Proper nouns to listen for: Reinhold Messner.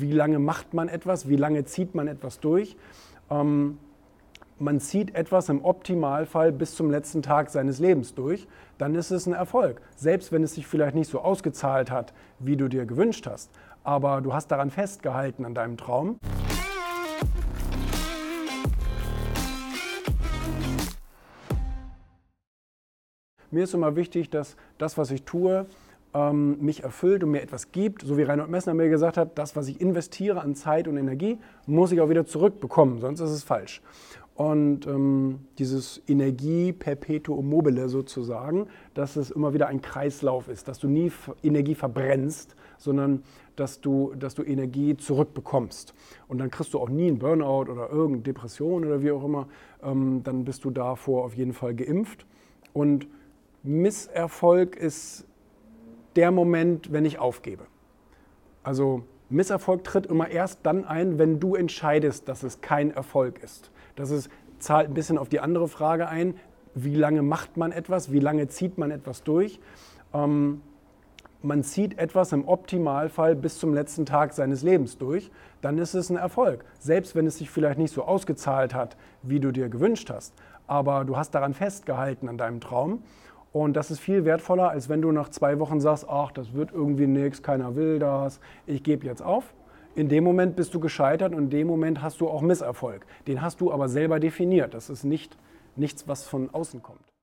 wie lange macht man etwas, wie lange zieht man etwas durch. Man zieht etwas im Optimalfall bis zum letzten Tag seines Lebens durch, dann ist es ein Erfolg. Selbst wenn es sich vielleicht nicht so ausgezahlt hat, wie du dir gewünscht hast. Aber du hast daran festgehalten, an deinem Traum. Mir ist immer wichtig, dass das, was ich tue, mich erfüllt und mir etwas gibt. So wie Reinhold Messner mir gesagt hat, das, was ich investiere an Zeit und Energie, muss ich auch wieder zurückbekommen, sonst ist es falsch. Und dieses Energie-Perpetuum mobile sozusagen, dass es immer wieder ein Kreislauf ist, dass du nie Energie verbrennst, sondern dass du Energie zurückbekommst. Und dann kriegst du auch nie einen Burnout oder irgendeine Depression oder wie auch immer. Dann bist du davor auf jeden Fall geimpft. Und Misserfolg ist der Moment, wenn ich aufgebe. Also Misserfolg tritt immer erst dann ein, wenn du entscheidest, dass es kein Erfolg ist. Das zahlt ein bisschen auf die andere Frage ein, wie lange macht man etwas, wie lange zieht man etwas durch. Man zieht etwas im Optimalfall bis zum letzten Tag seines Lebens durch, dann ist es ein Erfolg. Selbst wenn es sich vielleicht nicht so ausgezahlt hat, wie du dir gewünscht hast. Aber du hast daran festgehalten, an deinem Traum. Und das ist viel wertvoller, als wenn du nach 2 Wochen sagst, ach, das wird irgendwie nichts, keiner will das, ich gebe jetzt auf. In dem Moment bist du gescheitert und in dem Moment hast du auch Misserfolg. Den hast du aber selber definiert. Das ist nichts, was von außen kommt.